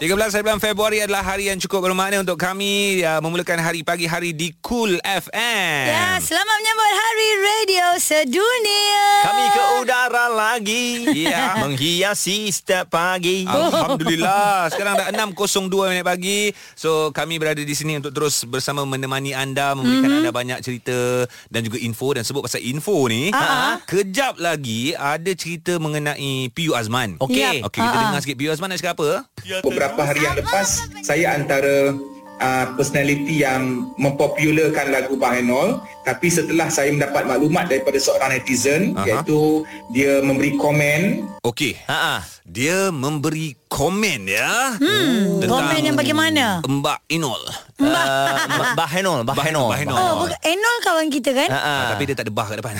13 Februari adalah hari yang cukup bermakna untuk kami memulakan hari pagi hari di Cool FM. Ya, selamat menyambut Hari Radio Sedunia. Kami ke udara lagi. Ya, menghiasi setiap pagi. Alhamdulillah. Sekarang dah 6.02 pagi. So, kami berada di sini untuk terus bersama menemani anda, memberikan anda banyak cerita dan juga info. Dan sebut pasal info ni, kejap lagi ada cerita mengenai P.U. Azman. Okey, kita dengar sikit P.U. Azman nak cakap apa. Beberapa hari yang lepas, saya antara personaliti yang mempopularkan lagu Bahenol. Tapi setelah saya mendapat maklumat daripada seorang netizen, iaitu dia memberi komen. Okey, dia memberi komen ya. Komen yang bagaimana? Embak Inol. Bahenol. Oh, Enol kawan kita kan? Tapi dia tak ada bah kat depan.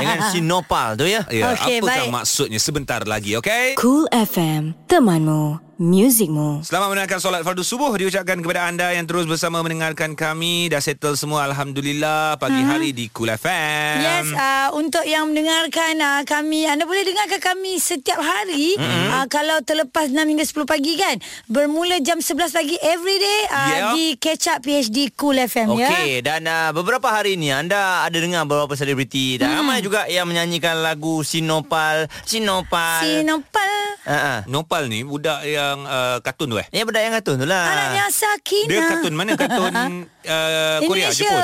Dengan Si Nopal tu ya. Okay, apakah maksudnya? Sebentar lagi, okey? Cool FM, temanmu, muzikmu. Selamat menunaikan solat fardu subuh diucapkan kepada anda yang terus bersama mendengarkan kami. Dah settle semua, alhamdulillah, pagi hari di Cool FM. Yes, untuk yang mendengarkan kami, anda boleh dengarkan kami setiap hari. Kalau terlepas 6 hingga 10 pagi kan, bermula jam 11 pagi everyday di Catch Up PHD Cool FM. Okey, dan beberapa hari ni anda ada dengar beberapa selebriti dan ramai juga yang menyanyikan lagu Si Nopal. Nopal ni budak yang kartun tu ya, budak yang kartun tu lah. Anaknya Sakina. Dia kartun mana? Kartun Korea, Jepun.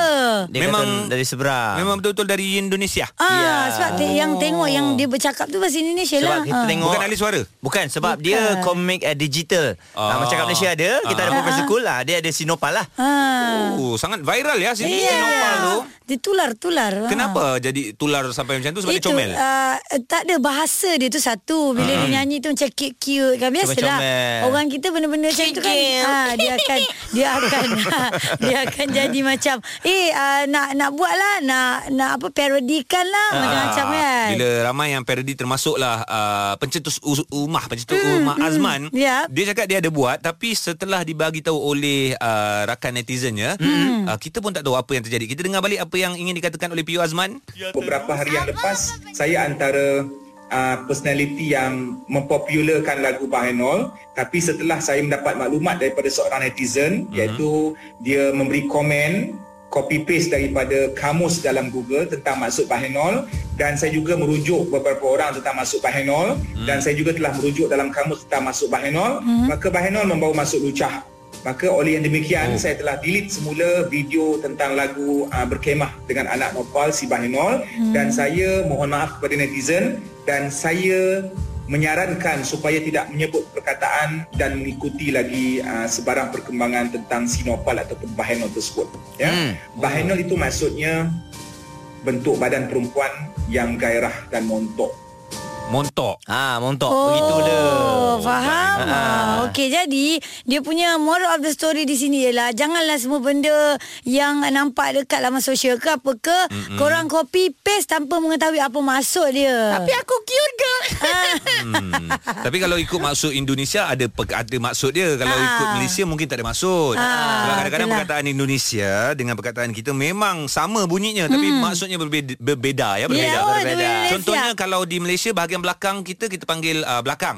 Dia memang dari seberang. Memang betul-betul dari Indonesia. Sebab yang tengok yang dia bercakap tu bahasa Indonesia lah. Sebab kita tengok. Bukan ahli suara? Bukan, sebab dia komik digital. Macam kat Malaysia ada, kita ada Profesor Cool lah. Dia ada Si Nopal lah. Oh, sangat viral ya Si Nopal tu. Dia tular. Kenapa jadi tular sampai macam tu? Sebab dia comel? Tak ada, bahasa dia tu satu. Bila dia nyanyi tu macam cute-cute kan, biasalah orang kita benda-benda macam tu kan, dia akan jadi macam nak buatlah, nak apa, parodikan lah macam-macam kan. Bila ramai yang parodi, termasuklah pencetus rumah Azman, dia cakap dia ada buat, tapi setelah dibagi tahu oleh rakan netizennya, kita pun tak tahu apa yang terjadi. Kita dengar balik apa yang ingin dikatakan oleh P.U. Azman. Beberapa hari yang lepas, saya antara personaliti yang mempopularkan lagu Bahenol. Tapi setelah saya mendapat maklumat daripada seorang netizen, iaitu dia memberi komen copy paste daripada kamus dalam Google tentang maksud Bahenol, dan saya juga merujuk beberapa orang tentang maksud Bahenol, dan saya juga telah merujuk dalam kamus tentang maksud Bahenol. Maka Bahenol membawa maksud lucah. Maka oleh yang demikian, saya telah delete semula video tentang lagu berkemah dengan anak Nopal, Si Bahenol. Dan saya mohon maaf kepada netizen, dan saya menyarankan supaya tidak menyebut perkataan dan mengikuti lagi sebarang perkembangan tentang Si Nopal ataupun Bahenol tersebut. Bahenol itu maksudnya bentuk badan perempuan yang gairah dan montok. Montok. Begitu dia. Faham. Okey, jadi dia punya moral of the story di sini ialah janganlah semua benda yang nampak dekat laman sosial ke apa ke, korang copy paste tanpa mengetahui apa maksud dia. Tapi aku cute ke? Tapi kalau ikut maksud Indonesia ada maksud dia. Kalau ikut Malaysia mungkin tak ada maksud. Kadang-kadang perkataan Indonesia dengan perkataan kita memang sama bunyinya, tapi maksudnya berbeza ya, berbeza. Contohnya kalau di Malaysia bahagian yang belakang kita panggil belakang.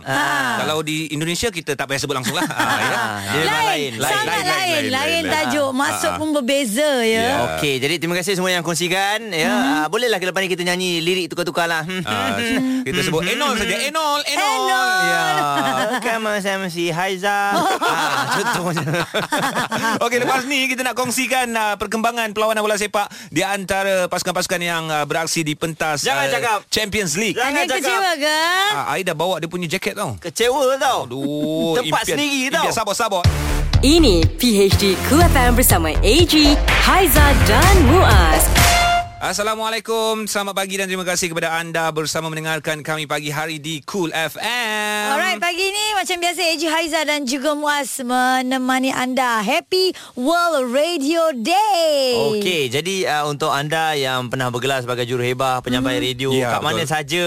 Kalau di Indonesia kita tak payah sebut langsung lah. Lain tajuk, maksud pun berbeza ya. Okey, jadi terima kasih semua yang kongsikan ya. Bolehlah lepas ni kita nyanyi lirik tukar-tukar lah. Kita sebut Enol saja. Enol. Ya. Kamu sama Si Haiza. Contohnya. Okey, lepas ni kita nak kongsikan perkembangan perlawanan bola sepak di antara pasukan-pasukan yang beraksi di pentas Champions League. Kecewa ke? Aida bawa dia punya jaket tau. Kecewa tau. Aduh, tempat impian, sendiri tau. Impian sabar. Ini PHD Cool FM bersama AG, Haiza dan Muaz. Assalamualaikum, selamat pagi dan terima kasih kepada anda bersama mendengarkan kami pagi hari di Cool FM. Alright, pagi ni macam biasa A.G. Haiza dan juga Muaz menemani anda. Happy World Radio Day. Okey, jadi untuk anda yang pernah bergelar sebagai juruhebah penyampai radio, kat mana saja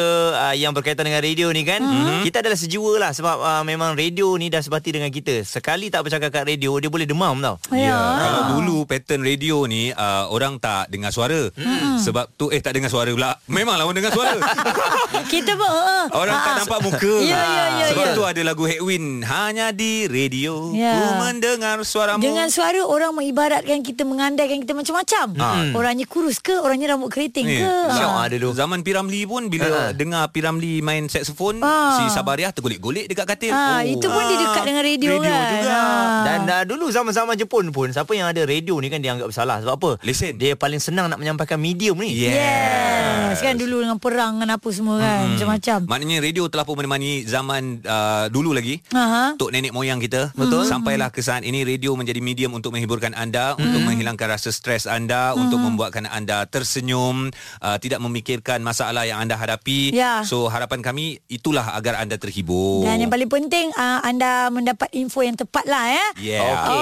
yang berkaitan dengan radio ni kan, kita adalah sejiwa lah. Sebab memang radio ni dah sebati dengan kita. Sekali tak bercakap kat radio, dia boleh demam tau. Kalau dulu pattern radio ni orang tak dengar suara. Sebab tu tak dengar suara pula. Memanglah orang dengar suara. Kita pun orang tak nampak muka. Sebab tu ada lagu Headwind, hanya di radio ku mendengar suaramu. Dengan suara orang mengibaratkan kita, mengandaikan kita macam-macam. Orangnya kurus ke, orangnya rambut keriting ke. Dulu zaman Piramli pun bila dengar Piramli main saksofon, si Sabariah tergulit-gulit dekat katil. Itu pun dia dekat dengan radio, kan juga. Dan dulu zaman-zaman Jepun pun, siapa yang ada radio ni kan dianggap bersalah. Sebab apa? Listen, dia paling senang nak menyampaikan medium ni. Kan dulu dengan perang dengan apa semua kan, macam-macam. Maknanya radio telah pun menemani zaman dulu lagi, tok nenek moyang kita. Sampailah ke saat ini, radio menjadi medium untuk menghiburkan anda, untuk menghilangkan rasa stres anda, untuk membuatkan anda tersenyum, tidak memikirkan masalah yang anda hadapi. So harapan kami itulah agar anda terhibur. Dan yang paling penting anda mendapat info yang tepat lah ya.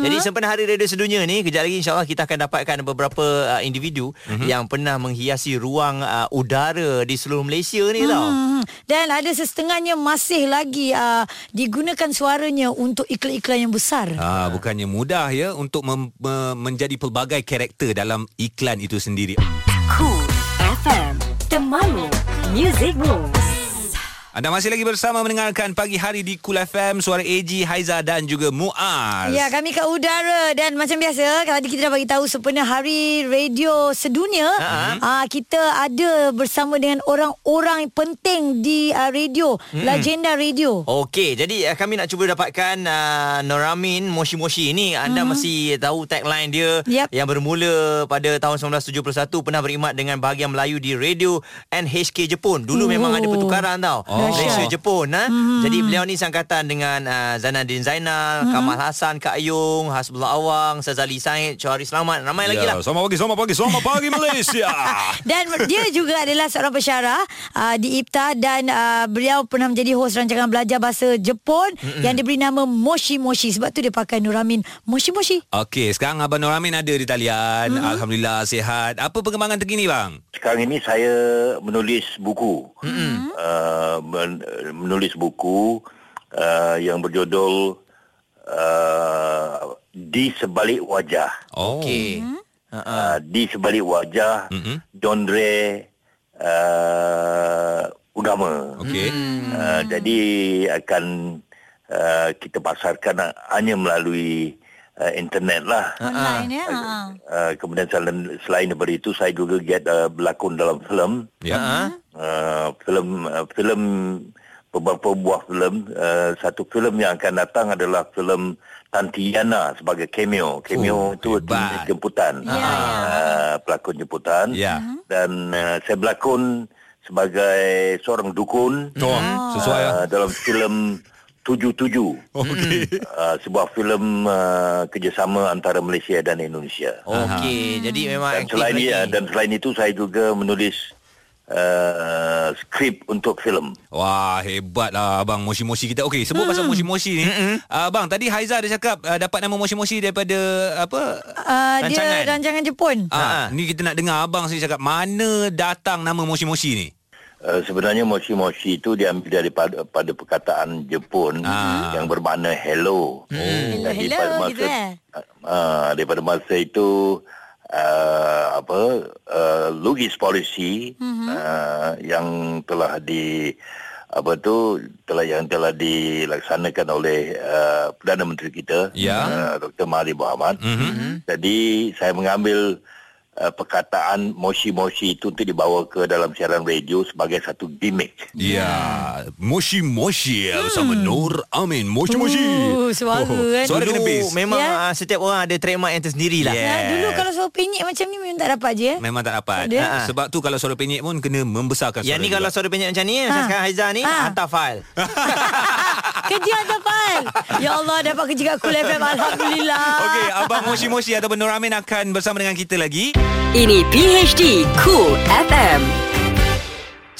Jadi sempena Hari Radio Sedunia ni, kejap lagi insyaAllah kita akan dapatkan beberapa individu yang pernah menghiasi ruang udara di seluruh Malaysia ni tau. Dan ada setengahnya masih lagi digunakan suaranya untuk iklan-iklan yang besar. Bukannya mudah ya untuk menjadi pelbagai karakter dalam iklan itu sendiri. Cool FM, The Malu Music Room. Anda masih lagi bersama mendengarkan Pagi Hari di Cool FM. Suara AG, Haiza dan juga Muaz. Ya, kami kat udara. Dan macam biasa, kalau tadi kita dah bagi tahu sempena Hari Radio Sedunia, kita ada bersama dengan orang-orang penting di radio, legenda radio. Okey, jadi kami nak cuba dapatkan Noramin Moshi Moshi ni. Anda masih tahu tagline dia, yang bermula pada tahun 1971, pernah berkhidmat dengan bahagian Melayu di radio NHK Jepun. Dulu memang ada pertukaran tau. Malaysia Jepun. Jadi beliau ni sangkatan dengan Zainal, Kamal Hasan, Kak Ayung, Hasbullah Awang, Sazali, Sain Syuhari Selamat. Ramai lagi lah. Selamat pagi Malaysia. Dan dia juga adalah seorang pensyarah di IPTA. Dan beliau pernah menjadi host rancangan belajar bahasa Jepun yang diberi nama Moshi Moshi. Sebab tu dia pakai Noramin Moshi Moshi. Okey, sekarang Abang Noramin ada di talian. Alhamdulillah sihat. Apa perkembangan terkini bang? Sekarang ini saya menulis buku. Menulis buku yang berjudul Di Sebalik Wajah. Okey. Di Sebalik Wajah, genre agama. Okey. Jadi akan kita pasarkan hanya melalui internet lah. Online ya. Kemudian selain daripada itu, saya juga berlakon dalam filem. Filem beberapa buah filem. Satu filem yang akan datang adalah filem Tantiana sebagai cameo. Cameo itu jemputan. Pelakon jemputan. Dan saya berlakon sebagai seorang dukun dalam filem 77. Sebuah filem kerjasama antara Malaysia dan Indonesia. Jadi memang dan selain itu saya juga menulis skrip untuk filem. Wah, hebatlah abang Moshi-Moshi kita. Okey, sebut pasal Moshi-Moshi ni. Abang, tadi Haiza ada cakap dapat nama Moshi-Moshi daripada apa? Rancangan. Dia rancangan Jepun. Ni kita nak dengar abang sini cakap mana datang nama Moshi-Moshi ni. Sebenarnya Moshi-Moshi itu diambil daripada perkataan Jepun yang bermakna hello. Jadi pada masa daripada masa itu logis polisi yang telah telah dilaksanakan oleh Perdana Menteri kita Dr. Mahathir Mohamad. Jadi saya mengambil perkataan Moshi-Moshi itu untuk dibawa ke dalam siaran radio sebagai satu gimmick. Moshi-Moshi bersama Nur Amin Moshi-Moshi. Suara kena bass. Memang setiap orang ada trademark yang tersendiri lah. Dulu kalau suara penyek macam ni memang tak dapat je memang tak dapat. Sebab tu kalau suara penyek pun kena membesarkan suara. Yang ni juga. Kalau suara penyek macam ni macam sekarang Haiza ni hantar fail. Kerja hantar fail. Ya Allah, dapat kerja kat Cool FM. Alhamdulillah. Okey, abang Moshi-Moshi ataupun Nur Amin akan bersama dengan kita lagi. Ini PHD Cool FM.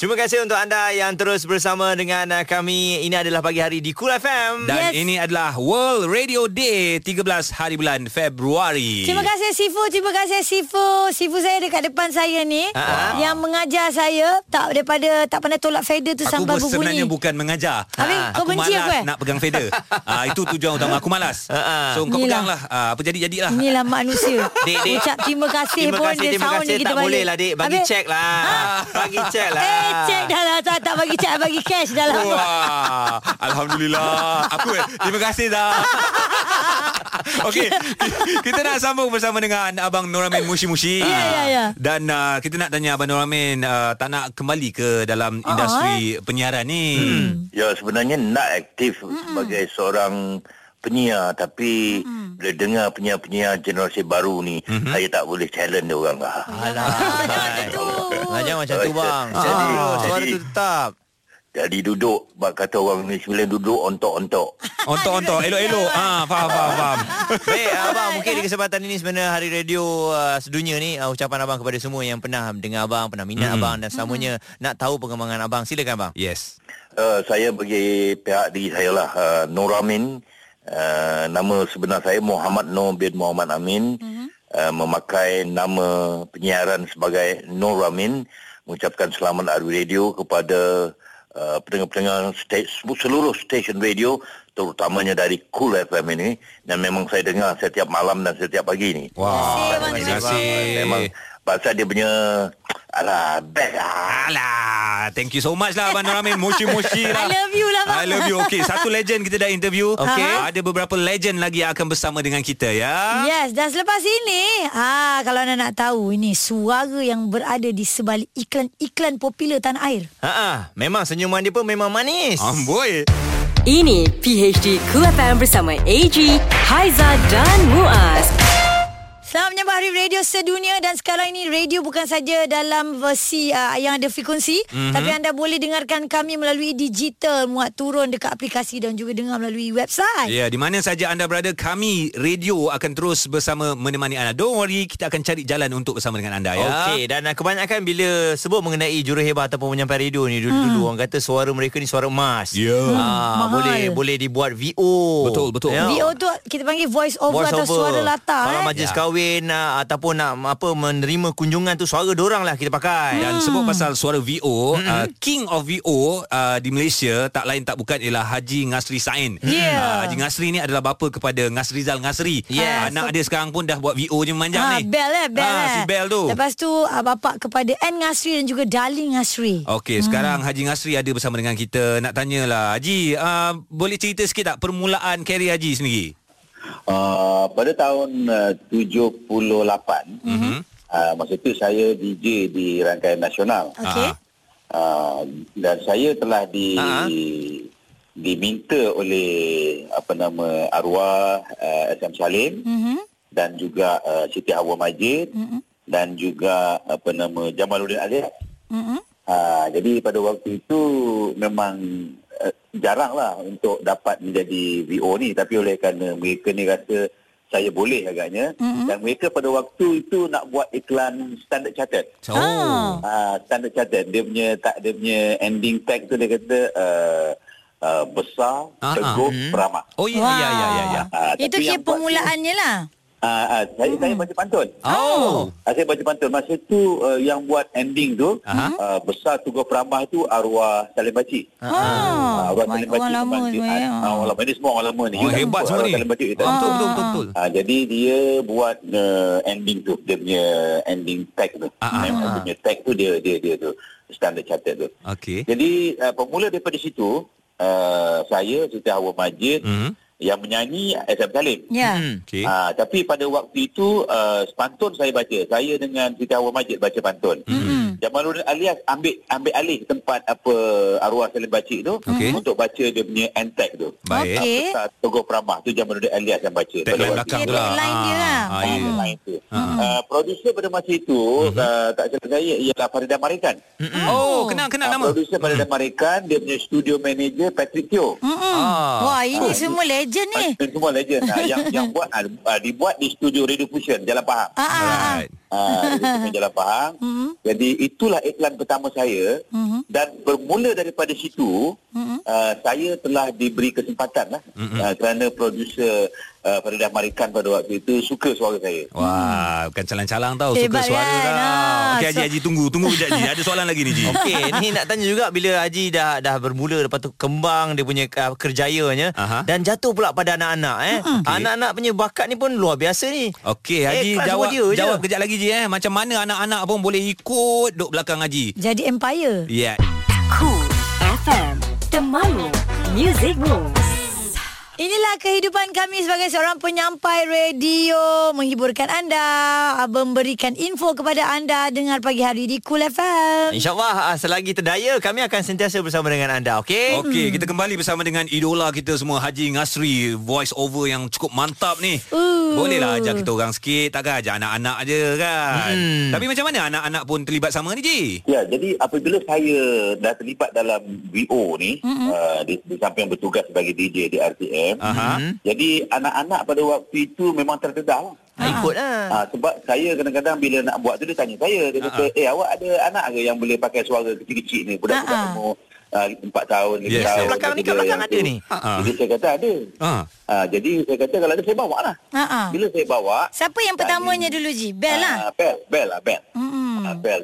Terima kasih untuk anda yang terus bersama dengan kami. Ini adalah pagi hari di Cool FM. Dan ini adalah World Radio Day 13 hari bulan Februari. Terima kasih Sifu. Terima kasih Sifu. Sifu saya dekat depan saya ni yang mengajar saya tak daripada tak pandai tolak fader tu sampai berbunyi. Aku sebenarnya bukan mengajar. Aku benci malas nak pegang fader. Itu tujuan utama. Aku malas. So kau peganglah. Apa jadi jadilah. Inilah manusia. Ucap terima kasih pun dia sound ni kita bagi. Tak boleh lah dik. Bagi cek lah. Bagi cek lah. Cek dah lah. Tak bagi cek, bagi cash dah lah. Alhamdulillah. Aku terima kasih dah. Okey, kita nak sambung bersama dengan Abang Noramin Moshi Moshi. Dan kita nak tanya Abang Noramin, tak nak kembali ke dalam industri penyiaran ni? Ya, sebenarnya nak aktif sebagai seorang penyiar. Tapi bila dengar penyiar-penyiar generasi baru ni, saya tak boleh challenge dia orang lah. Alah, jangan macam tu bang. Suara tu tetap. Jadi duduk, kata orang ni sembilan duduk ontok-ontok. Ontok-ontok, elok-elok. Faham. Baik, abang, mungkin di kesempatan ini sebenarnya Hari Radio Sedunia ni, ucapan abang kepada semua yang pernah dengar abang, pernah minat abang dan semuanya nak tahu pengembangan abang. Silakan abang. Yes. Saya bagi pihak diri saya lah, Noramin. Nama sebenar saya Muhammad Nur bin Muhammad Amin. Memakai nama penyiaran sebagai Noramin. Mengucapkan selamat Hari Radio kepada pendengar-pendengar seluruh stesen radio, terutamanya dari Cool FM ini. Dan memang saya dengar setiap malam dan setiap pagi ini. Wah, terima kasih. Memang pasal dia punya best lah. Thank you so much lah Abang Noramin Moshi-moshi lah. I love you lah Abang. I love you. Okay, satu legend kita dah interview. Okay, ada beberapa legend lagi yang akan bersama dengan kita ya. Yes, dan selepas ini kalau anda nak tahu, ini suara yang berada di sebalik iklan-iklan popular tanah air. Memang senyuman dia pun memang manis. Amboi. Ini PHD Cool FM bersama A.G., Haiza dan Muaz. Selamat menyambut Hari Radio Sedunia. Dan sekarang ini radio bukan saja dalam versi yang ada frekuensi, tapi anda boleh dengarkan kami melalui digital, muat turun dekat aplikasi dan juga dengar melalui website. Ya, di mana saja anda berada, kami radio akan terus bersama menemani anda. Don't worry, kita akan cari jalan untuk bersama dengan anda ya. Okey, dan kebanyakan bila sebut mengenai juruhebah ataupun penyampai radio ni, dulu orang kata suara mereka ni suara emas. Ya. Boleh dibuat VO. Betul, betul. Yeah. VO tu kita panggil voice over atau suara latar. Kalau majlis kahwin ataupun nak menerima kunjungan tu, suara dorang lah kita pakai. Dan sebut pasal suara VO, king of VO di Malaysia tak lain tak bukan ialah Haji Ngasri Sain. Haji Ngasri ni adalah bapa kepada Ngasri Zal Ngasri. Anak dia sekarang pun dah buat VO je memanjang ni. Bel si Bel tu. Lepas tu bapa kepada N Ngasri dan juga Darling Asri. Okey, sekarang Haji Ngasri ada bersama dengan kita. Nak tanyalah Haji, boleh cerita sikit tak permulaan karier Haji sendiri? Pada tahun 78, masa itu saya DJ di rangkaian nasional. Dan saya telah diminta oleh arwah S.M. Salim dan juga Siti Awam Majid dan juga Jamaludin Arif. Jadi pada waktu itu memang jaranglah untuk dapat menjadi VO ni, tapi oleh kerana mereka ni rasa saya boleh agaknya, dan mereka pada waktu itu nak buat iklan Standard Chartered. Standard Chartered dia punya ending tag tu, dia kata besar, teguh, beramak. Ya. Itu dia permulaannya lah. Saya baca pantun. Saya baca pantun. Masa tu yang buat ending tu, besar Tugu Peramah tu arwah Salim Baci. Arwah Salim Baci. Ini semua orang lama ni. Hebat semua ni. Betul. Jadi dia buat ending tu, dia punya ending tag tu. Dia punya tag tu dia tu Standard Chartered tu. Okey. Jadi bermula daripada situ, saya Siti Awam Majid yang menyanyi S.M. Salim. Tapi pada waktu itu pantun saya baca. Saya dengan Siti Awam Majid baca pantun. Jamaludin Alias ambil alih tempat arwah Salim Bacik tu untuk baca dia punya antag tu. Togoh Peramah tu Jamaludin Alias yang baca. Tagline belakang tu lah. Produser pada masa itu tak salah saya ialah Faridah Marikan. Kenal nama. Produser Faridah Marikan, dia punya studio manager Patrick Teo. Wah, ini semua legend. Legend ni. Semua legend. Yang buat dibuat di studio Radio Fusion Jalan Pahang. Universiti Majalah Pahang. Jadi itulah iklan pertama saya. Dan bermula daripada situ, saya telah diberi kesempatan lah, kerana produser Faridah Marikan pada waktu itu suka suara saya. Wah, bukan calang-calang tau, suka suara kan? Okey Haji, Haji tunggu sekejap Haji. Ada soalan lagi ni Haji. Okey, ni nak tanya juga, bila Haji dah bermula, lepas tu kembang dia punya kerjayanya, dan jatuh pula pada anak-anak okay. Anak-anak punya bakat ni pun luar biasa ni. Okey Haji, jawab kejap lagi Haji macam mana anak-anak pun boleh ikut duduk belakang Haji, jadi empire. Yeah. Cool FM, Temanmu Music Room. Inilah kehidupan kami sebagai seorang penyampai radio, menghiburkan anda, memberikan info kepada anda. Dengar pagi hari di Cool FM. InsyaAllah selagi terdaya kami akan sentiasa bersama dengan anda. Okey, kita kembali bersama dengan idola kita semua, Haji Ngasri. Voice over yang cukup mantap ni. Bolehlah ajar kita orang sikit, takkan ajar anak-anak je kan. Tapi macam mana anak-anak pun terlibat sama ni Ji? Ya, jadi apabila saya dah terlibat dalam VO ni, di samping bertugas sebagai DJ di RTM, jadi anak-anak pada waktu itu memang terdedah lah. Sebab saya kadang-kadang bila nak buat tu, dia tanya saya, dia kata, awak ada anak ke yang boleh pakai suara kecil-kecil ni, budak-budak umur 4 tahun, 5 tahun belakang ni, kat belakang ada ni. Jadi saya kata ada. Jadi saya kata kalau ada saya bawa lah. Bila saya bawa, siapa yang pertamanya dulu Ji? Bel lah.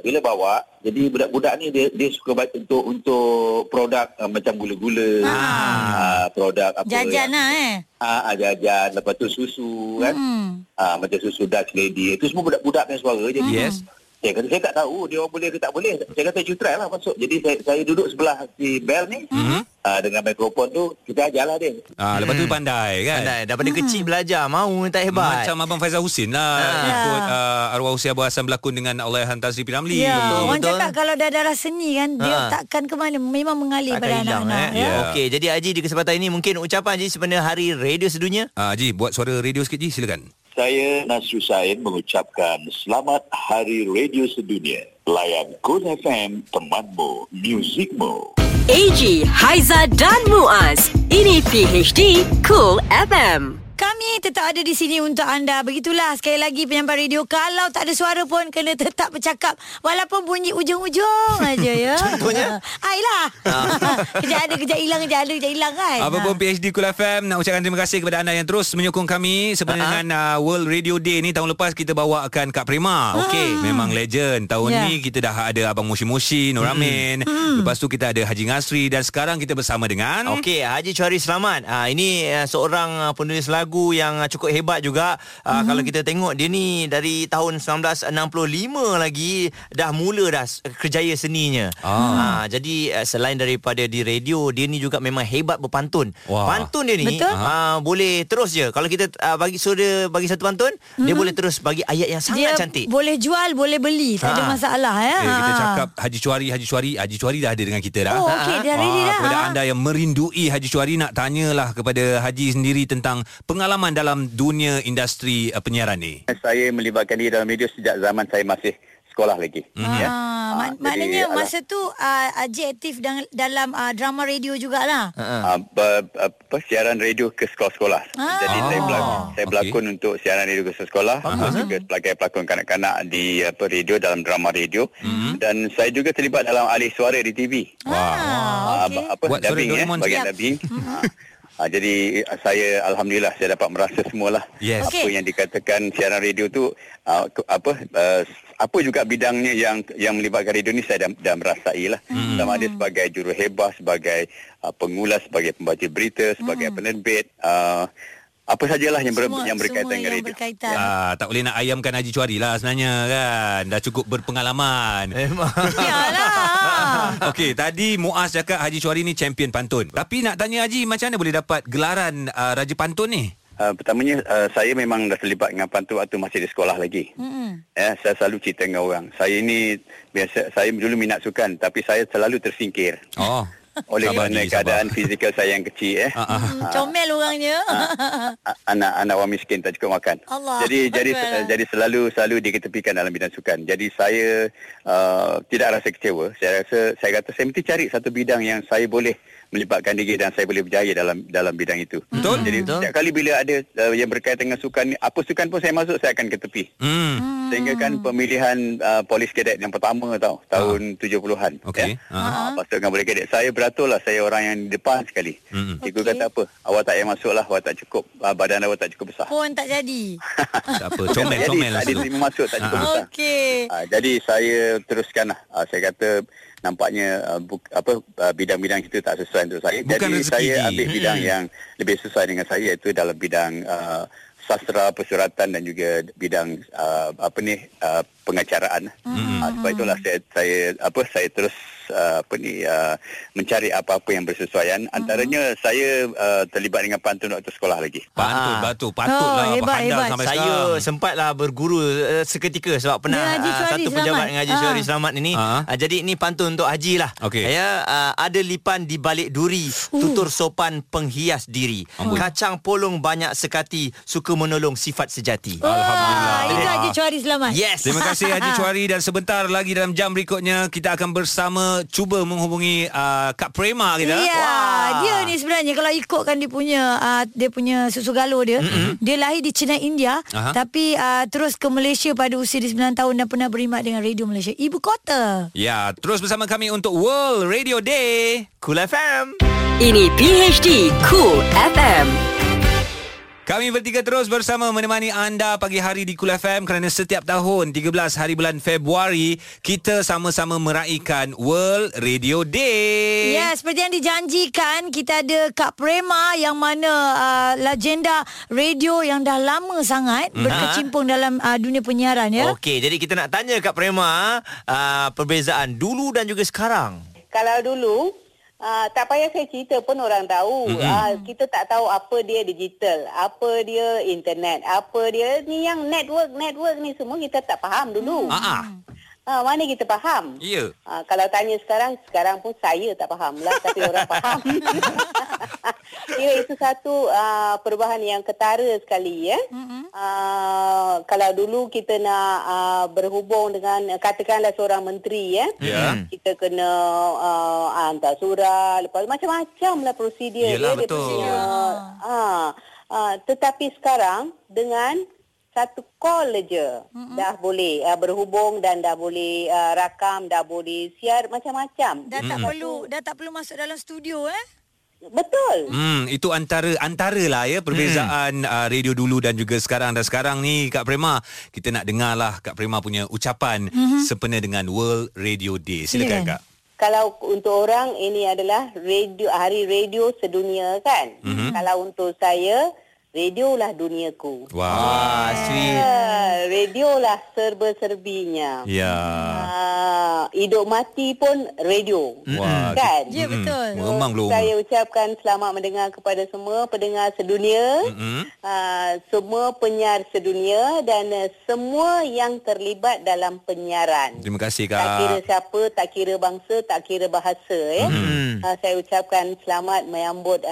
Bila bawa, jadi budak-budak ni dia suka baik untuk produk macam gula-gula, produk apa, jajan lah jajan, lepas tu susu kan, macam susu Dutch Lady. Itu semua budak-budak punya suara. Jadi saya tak tahu dia orang boleh ke tak boleh. Saya kata you try lah masuk. Jadi saya duduk sebelah si Bel ni, dengan mikrofon tu, kita ajarlah dia. Lepas tu pandai kan? Pandai. Daripada kecil belajar, mau tak hebat. Macam Abang Faizal Husin lah, ikut arwah Husin Abang Hassan berlakon dengan Allahyarham Tan Sri P. Ramlee. Orang cakap kalau dah darah seni kan, dia takkan ke mana, memang mengalir pada anak-anak. Okey, jadi Haji di kesempatan ini mungkin ucapan Haji sebenarnya Hari Radio Sedunia. Haji, buat suara radio sikit Haji, silakan. Saya Ngasri Sain mengucapkan selamat Hari Radio Sedunia. Layan Cool FM, temanmu, muzikmu. A.G. Haiza dan Muaz. Ini PHD Cool FM. Kami tetap ada di sini untuk anda. Begitulah sekali lagi penyampai radio. Kalau tak ada suara pun kena tetap bercakap, walaupun bunyi ujung-ujung aja ya. Contohnya ailah. Kejap hilang kan. Apa pun PHD Cool FM nak ucapkan terima kasih kepada anda yang terus menyokong kami. Sebenarnya dengan World Radio Day ni tahun lepas kita bawakan Kak Prema. Okey, memang legend. Tahun ni kita dah ada Abang Moshi Moshi, Noramin. Lepas tu kita ada Haji Ngasri, dan sekarang kita bersama dengan Haji Chuari Selamat. Ini seorang penulis lagu yang cukup hebat juga. Kalau kita tengok dia ni dari tahun 1965 lagi dah mula dah kerjaya seninya. Jadi selain daripada di radio, dia ni juga memang hebat berpantun. Pantun dia ni boleh terus je. Kalau kita bagi suruh bagi satu pantun, dia boleh terus bagi ayat yang sangat cantik. Boleh jual, boleh beli, tak ada masalah ya. Kita cakap Haji Chuari dah ada dengan kita dah. Okey, dah ready dah. Kepada anda yang merindui Haji Chuari, nak tanyalah kepada Haji sendiri tentang pengalaman dalam dunia industri penyiaran ni. Saya melibatkan diri dalam radio sejak zaman saya masih sekolah lagi. Maknanya jadi, masa tu Haji aktif dalam drama radio jugalah. Siaran radio ke sekolah-sekolah. Jadi saya berlakon untuk siaran radio ke sekolah, juga sebagai pelakon kanak-kanak di radio, dalam drama radio. Dan saya juga terlibat dalam alih suara di TV. Dubbing, bagian dubbing. Jadi saya alhamdulillah saya dapat merasa semualah apa yang dikatakan siaran radio tu, apa juga bidangnya yang melibatkan radio ni saya dah merasailah. Sama ada sebagai juruhebah, sebagai pengulas, sebagai pembaca berita, sebagai penerbit, apa sajalah yang berkaitan dengan radio. Tak boleh nak ayamkan Haji Chuari lah sebenarnya kan. Dah cukup berpengalaman. Okey, tadi Muaz cakap Haji Chuari ni champion pantun. Tapi nak tanya Haji, macam mana boleh dapat gelaran Raja Pantun ni? Pertamanya saya memang dah terlibat dengan pantun waktu masih di sekolah lagi. Saya selalu cerita dengan orang, saya ni biasa, saya dulu minat sukan, tapi saya selalu tersingkir. Oleh kerana keadaan fizikal saya yang kecil comel orangnya. Anak orang miskin tak cukup makan. Jadi selalu diketepikan dalam bidang sukan. Jadi saya tidak rasa kecewa. Saya kata saya mesti cari satu bidang yang saya boleh melibatkan diri dan saya boleh berjaya dalam bidang itu. Betul. Jadi setiap kali bila ada yang berkaitan dengan sukan, apa sukan pun saya masuk, saya akan ke tepi. Sehingga kan pemilihan polis kadet yang pertama tau, tahun 70-an. Okey. Pasal dengan polis kadet saya beratur lah, saya orang yang depan sekali. Cikgu kata apa? Awak tak payah masuk lah, awak tak cukup, badan awak tak cukup besar. Pun tak jadi. Tak apa, comel lah. Jadi terima masuk tak cukup besar. Okey. Jadi saya teruskanlah. Saya kata nampaknya bidang-bidang itu tak sesuai untuk saya. Bukan jadi saya ambil bidang yang lebih sesuai dengan saya, iaitu dalam bidang sastra, persuratan dan juga bidang pengacaraan. Sebab itulah saya terus mencari apa-apa yang bersesuaian. Antaranya saya terlibat dengan pantun waktu sekolah lagi. Pantun batu patutlah pandai sampai saya sekarang. Sempatlah berguru seketika sebab pernah satu pejabat dengan Haji Chuari Selamat ini. Jadi ini pantun untuk Haji lah. Okay. Saya ada lipan di balik duri, tutur sopan penghias diri. Kacang polong banyak sekati, suka menolong sifat sejati. Alhamdulillah. Itu Haji Chuari Selamat. Yes. Terima kasih Haji Chuari, dan sebentar lagi dalam jam berikutnya kita akan bersama cuba menghubungi Kak Prema kita. Ya, dia ni sebenarnya kalau ikutkan dia punya susu galur dia, dia lahir di Chennai, India, tapi terus ke Malaysia pada usia 9 tahun dan pernah berkhidmat dengan Radio Malaysia Ibu Kota. Ya, terus bersama kami untuk World Radio Day Cool FM. Ini PHD Cool FM. Kami bertiga terus bersama menemani anda pagi hari di Cool FM, kerana setiap tahun 13 hari bulan Februari kita sama-sama meraihkan World Radio Day. Ya, seperti yang dijanjikan, kita ada Kak Prema yang mana legenda radio yang dah lama sangat berkecimpung dalam dunia penyiaran ya. Okey, jadi kita nak tanya Kak Prema perbezaan dulu dan juga sekarang. Kalau dulu tak payah saya cerita pun orang tahu. Kita tak tahu apa dia digital, apa dia internet, apa dia ni yang network ni semua kita tak faham dulu. Mana kita faham? Ya. Kalau tanya sekarang pun saya tak faham lah, tapi orang faham. Itu satu perubahan yang ketara sekali ya. Kalau dulu kita nak berhubung dengan katakanlah seorang menteri ya. Kita kena hantar surat, lepas macam-macam lah prosedur. Yelah, dia betul. Tetapi sekarang dengan satu call aja dah boleh berhubung dan dah boleh rakam, dah boleh siar macam-macam. Dah tak perlu masuk dalam studio eh. Betul. Itu antaralah ya perbezaan radio dulu dan juga sekarang. Dan sekarang ni Kak Prema, kita nak dengarlah Kak Prema punya ucapan sempena dengan World Radio Day. Silakan Kak. Kalau untuk orang ini adalah radio, hari radio sedunia kan. Kalau untuk saya, radio lah duniaku. Wah, sweet. Radio lah serba-serbinya. Ya. Hidup mati pun radio. Wah, kan? Ya, betul. Memang belum. Saya ucapkan selamat mendengar kepada semua pendengar sedunia, semua penyiar sedunia dan semua yang terlibat dalam penyiaran. Terima kasih, Kak. Tak kira siapa, tak kira bangsa, tak kira bahasa. Ya. Saya ucapkan selamat menyambut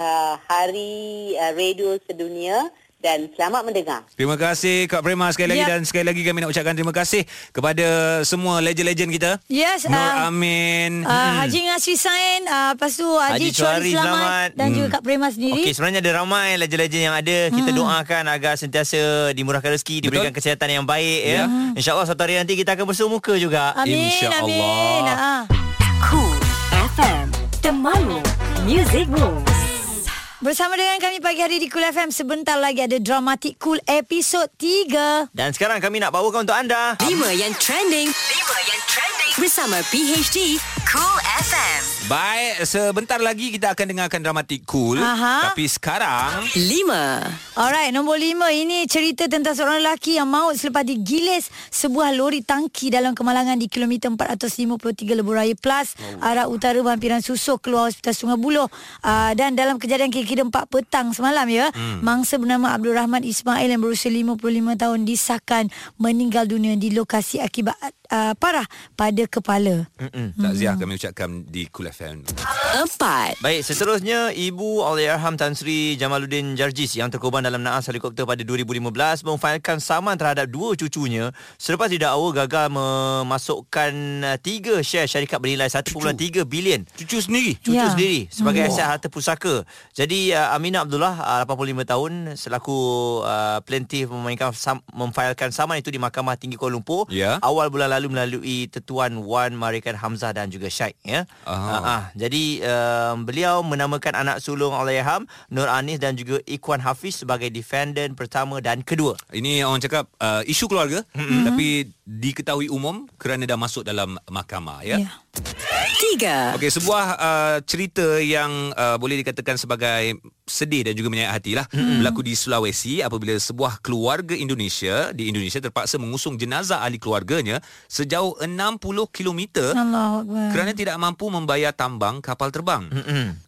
hari radio sedunia dan selamat mendengar. Terima kasih Kak Prema sekali lagi. Dan sekali lagi kami nak ucapkan terima kasih kepada semua legend-legend kita. Yes, Noramin, Haji Ngasri Sain, lepas tu Haji Chuari Selamat dan juga Kak Prema sendiri. Okey, sebenarnya ada ramai legend-legend yang ada. Kita doakan agar sentiasa dimurahkan rezeki, diberikan kesihatan yang baik ya. InsyaAllah suatu hari nanti kita akan bersua muka juga. Amin, insya-Allah. Cool FM, The Malu Music Room. Bersama dengan kami pagi hari di Cool FM. Sebentar lagi ada Dramatik Cool episod 3. Dan sekarang kami nak bawakan untuk anda 5 yang trending bersama PHD Cool FM. Baik, sebentar lagi kita akan dengarkan Dramatik Cool. Tapi sekarang 5. Alright, nombor 5. Ini cerita tentang seorang lelaki yang maut selepas digilis sebuah lori tangki dalam kemalangan di kilometer 453 Lebuh Raya Plus, arah utara Hampiran Susuh keluar Hospital Sungai Buloh. Dan dalam kejadian kira-kira 4 petang semalam ya, mangsa bernama Abdul Rahman Ismail yang berusia 55 tahun disahkan meninggal dunia di lokasi akibat parah pada kepala. Takziah kami ucapkan di Cool FM. 4. Baik, seterusnya Ibu Allahyarham Tan Sri Jamaludin Jarjis yang terkorban dalam naas helikopter pada 2015 memfailkan saman terhadap dua cucunya selepas didakwa gagal memasukkan 3 share syarikat bernilai 1.3 bilion. Cucu sendiri? Cucu sendiri sebagai aset harta pusaka. Jadi Aminah Abdullah 85 tahun selaku plaintiff memfailkan saman itu di Mahkamah Tinggi Kuala Lumpur awal bulan lalu melalui tetuan Wan Marikan Hamzah dan juga Syed Jadi beliau menamakan anak sulung Allahyarham Nur Anis dan juga Ikhwan Hafiz sebagai defendant pertama dan kedua. Ini orang cakap isu keluarga tapi diketahui umum kerana dah masuk dalam mahkamah ya. 3. Okey, sebuah cerita yang boleh dikatakan sebagai sedih dan juga menyayat hatilah berlaku di Sulawesi apabila sebuah keluarga Indonesia di Indonesia terpaksa mengusung jenazah ahli keluarganya sejauh 60 km kerana tidak mampu membayar tambang kapal terbang.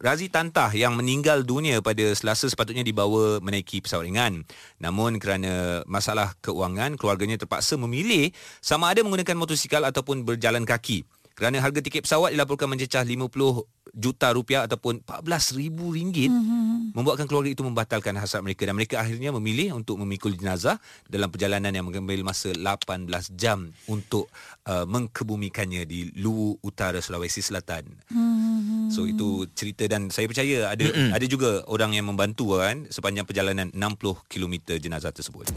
Razi Tantah yang meninggal dunia pada Selasa sepatutnya dibawa menaiki pesawat ringan, namun kerana masalah keuangan keluarganya terpaksa memilih sama ada menggunakan motosikal ataupun berjalan kaki. Kerana harga tiket pesawat dilaporkan mencecah 50 juta rupiah ataupun 14,000 ringgit membuatkan keluarga itu membatalkan hasrat mereka dan mereka akhirnya memilih untuk memikul jenazah dalam perjalanan yang mengambil masa 18 jam untuk mengkebumikannya di Luwu Utara Sulawesi Selatan. So itu cerita dan saya percaya ada ada juga orang yang membantu kan sepanjang perjalanan 60 km jenazah tersebut.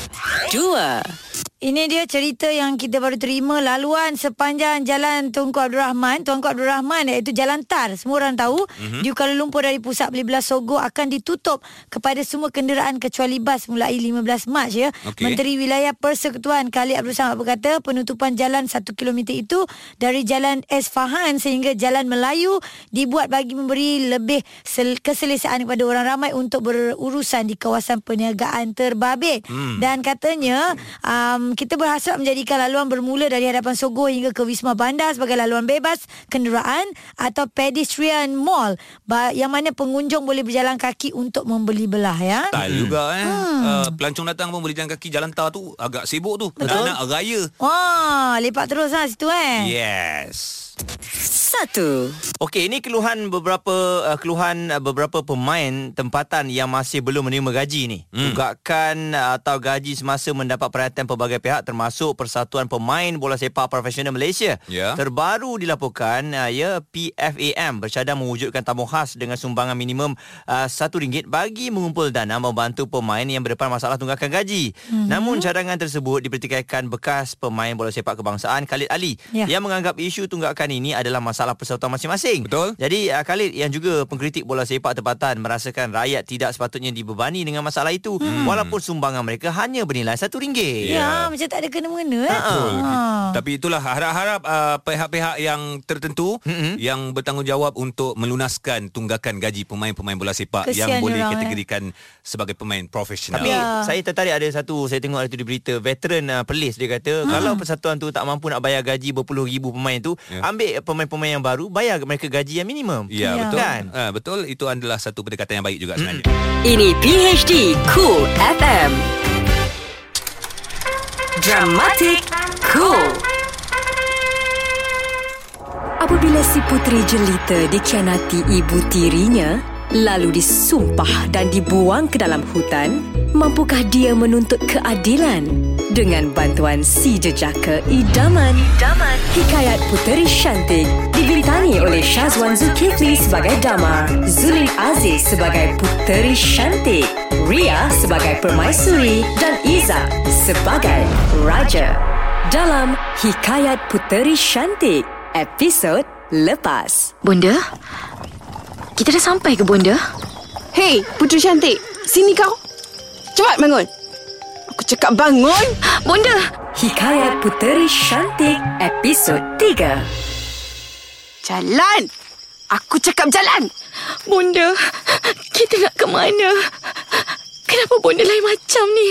2. Ini dia cerita yang kita baru terima, laluan sepanjang Jalan Tunku Abdul Rahman, Tuanku Abdul Rahman, iaitu Jalan Tar. Semua orang tahu di Kuala Lumpur dari pusat beli belah Sogo akan ditutup kepada semua kenderaan kecuali bas mulai 15 Mac ya. Menteri Wilayah Persekutuan Khalid Abdul Samad berkata penutupan jalan 1 km itu dari Jalan S Fahan sehingga Jalan Melayu dibuat bagi memberi lebih keselesaan kepada orang ramai untuk berurusan di kawasan perniagaan terbabit. Dan katanya kita berhasrat menjadikan laluan bermula dari hadapan Sogo hingga ke Wisma Bandar sebagai laluan bebas kenderaan atau pedestrian mall yang mana pengunjung boleh berjalan kaki untuk membeli belah ya. Tak juga pelancong datang pun boleh jalan kaki. Jalan Tar tu agak sibuk tu. Betul? Nak raya. Wah, lepak terus lah situ eh. Yes. 1. Okey, ini keluhan beberapa pemain tempatan yang masih belum menerima gaji ni. Tunggakan atau gaji semasa mendapat perhatian pelbagai pihak termasuk Persatuan Pemain Bola Sepak Profesional Malaysia. Terbaru dilaporkan PFAM bercadang mewujudkan tamu khas dengan sumbangan minimum RM1 bagi mengumpul dana membantu pemain yang berdepan masalah tunggakan gaji. Namun cadangan tersebut dipertikaikan bekas pemain bola sepak kebangsaan Khalid Ali yang menganggap isu tunggakan ini adalah masalah persatuan masing-masing. Betul. Jadi Khalid yang juga pengkritik bola sepak tempatan merasakan rakyat tidak sepatutnya dibebani dengan masalah itu walaupun sumbangan mereka hanya bernilai RM1. Ya, macam tak ada kena-mengena. Betul. Tapi itulah harap-harap pihak-pihak yang tertentu yang bertanggungjawab untuk melunaskan tunggakan gaji pemain-pemain bola sepak yang boleh kategorikan sebagai pemain profesional. Tapi saya tertarik ada satu, saya tengok ada di berita veteran Perlis dia kata kalau persatuan tu tak mampu nak bayar gaji berpuluh ribu pemain tu ambil pemain-pemain yang baru, bayar mereka gaji yang minimum. Ya, betul kan? Betul, itu adalah satu pendekatan yang baik juga sebenarnya. Ini PHD Cool FM Dramatic Cool. Apabila si puteri jelita dikhianati ibu tirinya lalu disumpah dan dibuang ke dalam hutan, mampukah dia menuntut keadilan? Dengan bantuan si jejaka idaman. Hikayat Puteri Syantik dibintangi oleh Syazwan Zulkifli sebagai Damar, Zulin Aziz sebagai Puteri Syantik, Ria sebagai Permaisuri dan Iza sebagai Raja. Dalam Hikayat Puteri Syantik, episod lepas. Bunda, kita dah sampai ke Bunda? Hei, Puteri Syantik, sini kau. Cepat bangun. Cakap bangun, Bunda. Hikayat Puteri Syantik, episod 3. Jalan. Aku cakap jalan. Bunda, kita nak ke mana? Kenapa Bunda lain macam ni?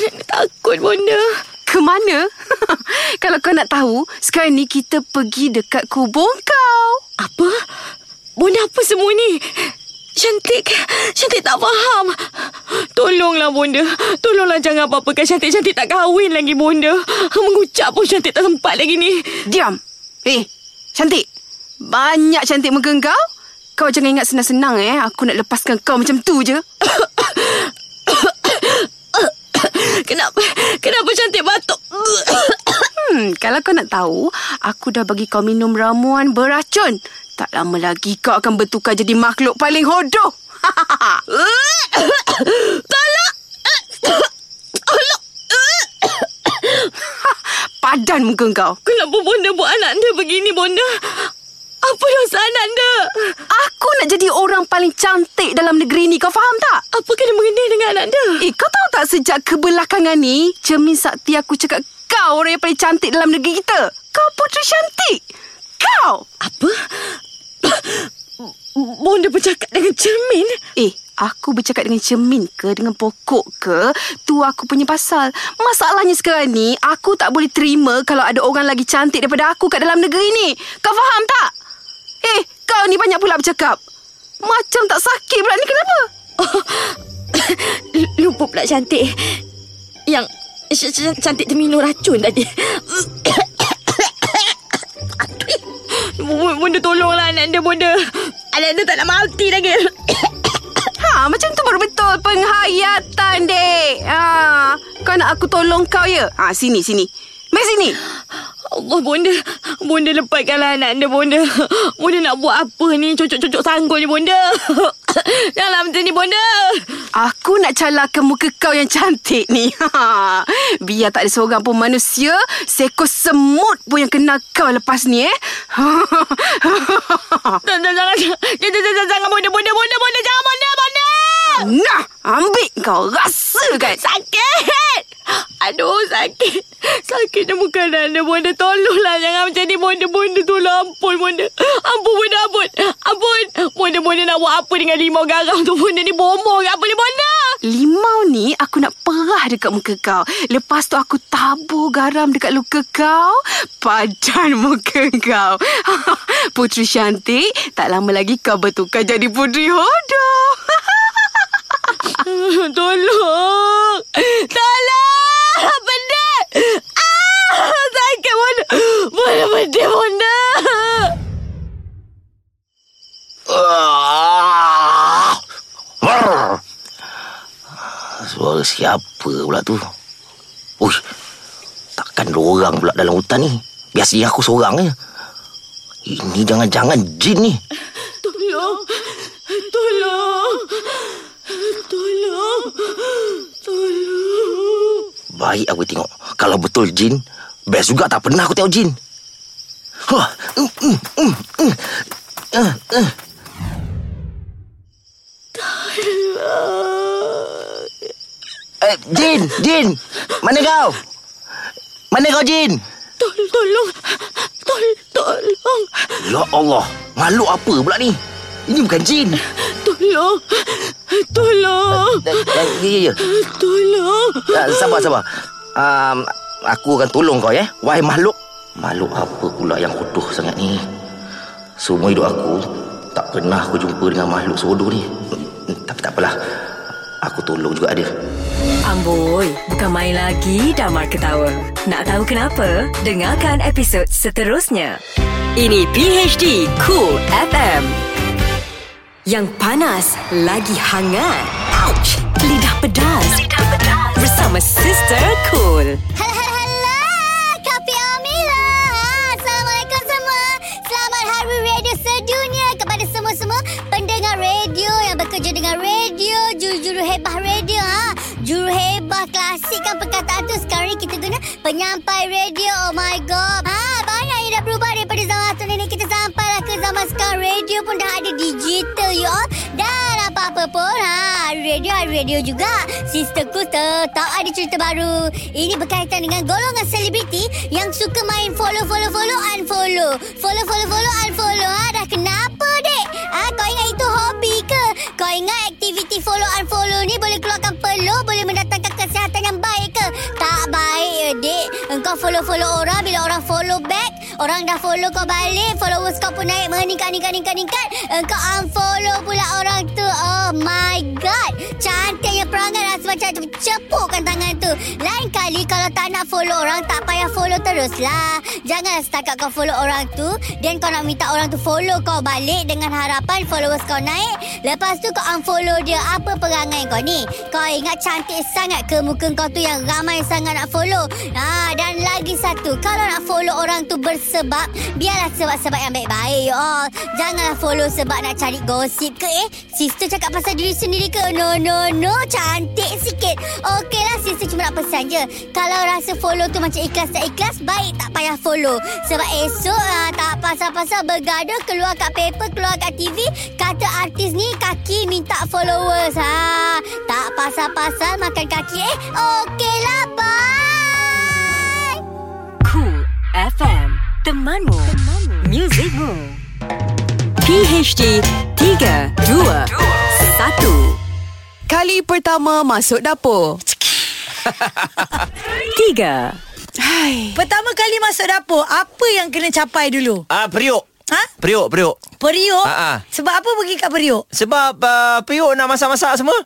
Anak ni takut, Bunda. Ke mana? Kalau kau nak tahu, sekarang ni kita pergi dekat kubur kau. Apa? Bunda, apa semua ni? Syantik tak faham. Tolonglah Bunda, tolonglah jangan apa-apakan Syantik. Syantik tak kahwin lagi Bunda. Mengucap pun Syantik tak sempat lagi ni. Diam. Syantik, Banyak cantik muka kau. Kau jangan ingat senang-senang aku nak lepaskan kau macam tu je. Kenapa cantik batuk? Kalau kau nak tahu, aku dah bagi kau minum ramuan beracun. Tak lama lagi kau akan bertukar jadi makhluk paling hodoh. Tolak. Padan muka kau. Kenapa bonda buat anak dia begini, bonda? Apa dosa anak dia? Aku nak jadi orang paling cantik dalam negeri ni. Kau faham tak? Apa kena mengenai dengan anak dia? Kau tahu tak sejak kebelakangan ni, cermin sakti aku cakap kau orang yang paling cantik dalam negeri kita. Kau puteri cantik. Kau. Apa? Bonda bercakap dengan cermin? Aku bercakap dengan cermin ke, dengan pokok ke, tu aku punya pasal. Masalahnya sekarang ni, aku tak boleh terima kalau ada orang lagi cantik daripada aku kat dalam negeri ni. Kau faham tak? Kau ni banyak pula bercakap. Macam tak sakit pula ni, kenapa? Lupa pula cantik. Yang cantik terminum racun tadi. Bunda tolonglah anak dia, bunda. Anak dia tak nak mati lagi. Macam tu baru betul penghayatan, dek. Kau nak aku tolong kau, ya? Sini. Mari sini. Allah, bonda. Bonda lepaskanlah anak anda, bonda. Bonda nak buat apa ni? Cucuk-cucuk sanggul ni, bonda. Janganlah macam ni, bonda. Aku nak calakan muka kau yang cantik ni. Biar tak ada seorang pun manusia, seekor semut pun yang kenal kau lepas ni, Jangan, bonda. Jangan, bonda. Nah, ambil kau, rasakan. Sakit. Aduh, sakit. Sakitnya muka anda, bonda. Tolonglah, jangan macam ni, bonda. Bonda, tolong, ampun, bonda. Ampun, bonda, ampun. Ampun. Bonda, bonda nak buat apa dengan limau garam tu, bonda? Ni bomoh apa ni, bonda? Limau ni aku nak perah dekat muka kau. Lepas tu aku tabur garam dekat luka kau. Padan muka kau. Puteri cantik, tak lama lagi kau bertukar jadi puteri hodoh. Tolong benda. Sakit, benda. Benda, benda. Suara siapa pula tu? Uish, takkan dua orang pula dalam hutan ni. Biasanya aku seorang je. Ini jangan-jangan jin ni. Tolong. Baik aku tengok. Kalau betul jin, best juga, tak pernah aku tengok jin. Tolong. Jin. Mana kau jin? Tolong. Ya Allah, makhluk apa pula ni? Ini bukan jin. Tolong. Ya. Tolong. Sabar. Aku akan tolong kau, ya. Wahai makhluk. Makhluk apa pula yang bodoh sangat ni? Semua hidup aku tak pernah aku jumpa dengan makhluk sebodoh ni. Tapi tak apalah. Aku tolong juga dia. Amboi, bukan main lagi Damar ketawa. Nak tahu kenapa? Dengarkan episod seterusnya. Ini PHD Cool FM. Yang panas, lagi hangat. Ouch! Lidah pedas. Bersama Sister Cool. Hello, Kapi Amila. Assalamualaikum semua. Selamat Hari Radio Sedunia kepada semua-semua pendengar radio yang bekerja dengan radio. Juru-juru hebah radio. Juru hebah klasik kan perkataan tu. Sekarang kita guna penyampai radio. Oh my God. Banyak yang dah berubah daripada zaman tu nenek kita sampailah ke zaman sekarang. Radio pun dah ada digital, you all. Dan apa-apa pun, radio juga. Sister Cool tak ada cerita baru. Ini berkaitan dengan golongan selebriti yang suka main follow, unfollow. Follow, unfollow. Dah kenapa, dek? Kau ingat itu hobi ke? Kau ingat aktiviti follow, unfollow ni boleh keluarkan peluh, boleh mendatangkan kesihatan yang baik ke? Tak baik, ya, dek. Engkau follow orang, bila orang follow back, orang dah follow kau balik, followers kau pun naik meningkat. Engkau unfollow pula orang tu. Oh my God. Cantiknya perangai Asma macam tu, cepukkan tangan tu. Lain kali kalau tak nak follow orang, tak payah follow terus lah. Jangan setakat kau follow orang tu, then kau nak minta orang tu follow kau balik dengan harapan followers kau naik. Lepas tu kau unfollow dia. Apa perangai kau ni? Kau ingat cantik sangat ke muka kau tu yang ramai sangat nak follow? Dan lagi satu, kalau nak follow orang tu bersebab, biarlah sebab-sebab yang baik-baik you all. Janganlah follow sebab nak cari gosip ke. Sister cakap pasal diri sendiri ke? No, cantik sikit. Okeylah, sister cuma nak pesan je, kalau rasa follow tu macam ikhlas tak ikhlas, baik tak payah follow. Sebab esok tak pasal-pasal bergaduh, keluar kat paper, keluar kat TV, kata artis ni kaki minta followers. Tak pasal-pasal makan kaki. Okeylah, bye. Cool FM, temanmu, muzikmu. PHD 3, 2, 1. Kali pertama masuk dapur. 3. Hai. Pertama kali masuk dapur, apa yang kena capai dulu? Periuk. Periuk. Periuk? Sebab apa pergi kat periuk? Sebab periuk nak masak-masak semua.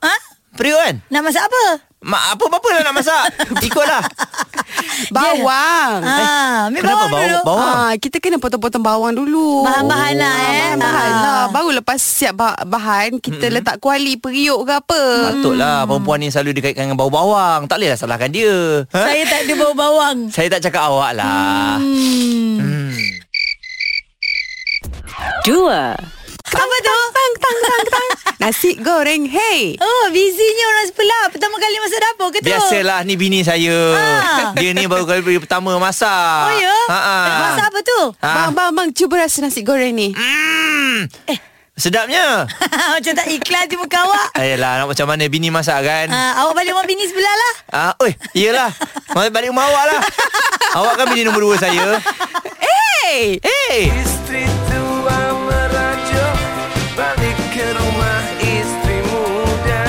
Periuk kan? Nak masak apa? Apa-apa lah nak masak. Ikutlah. Bawang. Kenapa bawang? Kita kena potong-potong bawang dulu. Bahan-bahan lah. Bahan-bahan lah. Baru lepas siap bahan, kita letak kuali, periuk ke apa. Patutlah. Perempuan ni selalu dikaitkan dengan bau bawang. Tak boleh lah salahkan dia. Saya tak ada bau bawang. Saya tak cakap awak lah. 2. Apa tu? Tang. Nasi goreng, hey. Oh, busynya orang sebelah. Pertama kali masuk dapur ke tu? Biasalah, ni bini saya. Dia ni baru kali pertama masak. Oh ya? Masak apa tu? Bang, cuba rasa nasi goreng ni. Sedapnya. Macam tak ikhlas di muka awak. Ayolah, nak macam mana bini masak kan? Awak balik rumah bini sebelah lah. Iyalah. Balik rumah awak lah. Awak kan bini nombor 2 saya. Hey. Isteri tua merajuk, balik ke rumah isteri muda.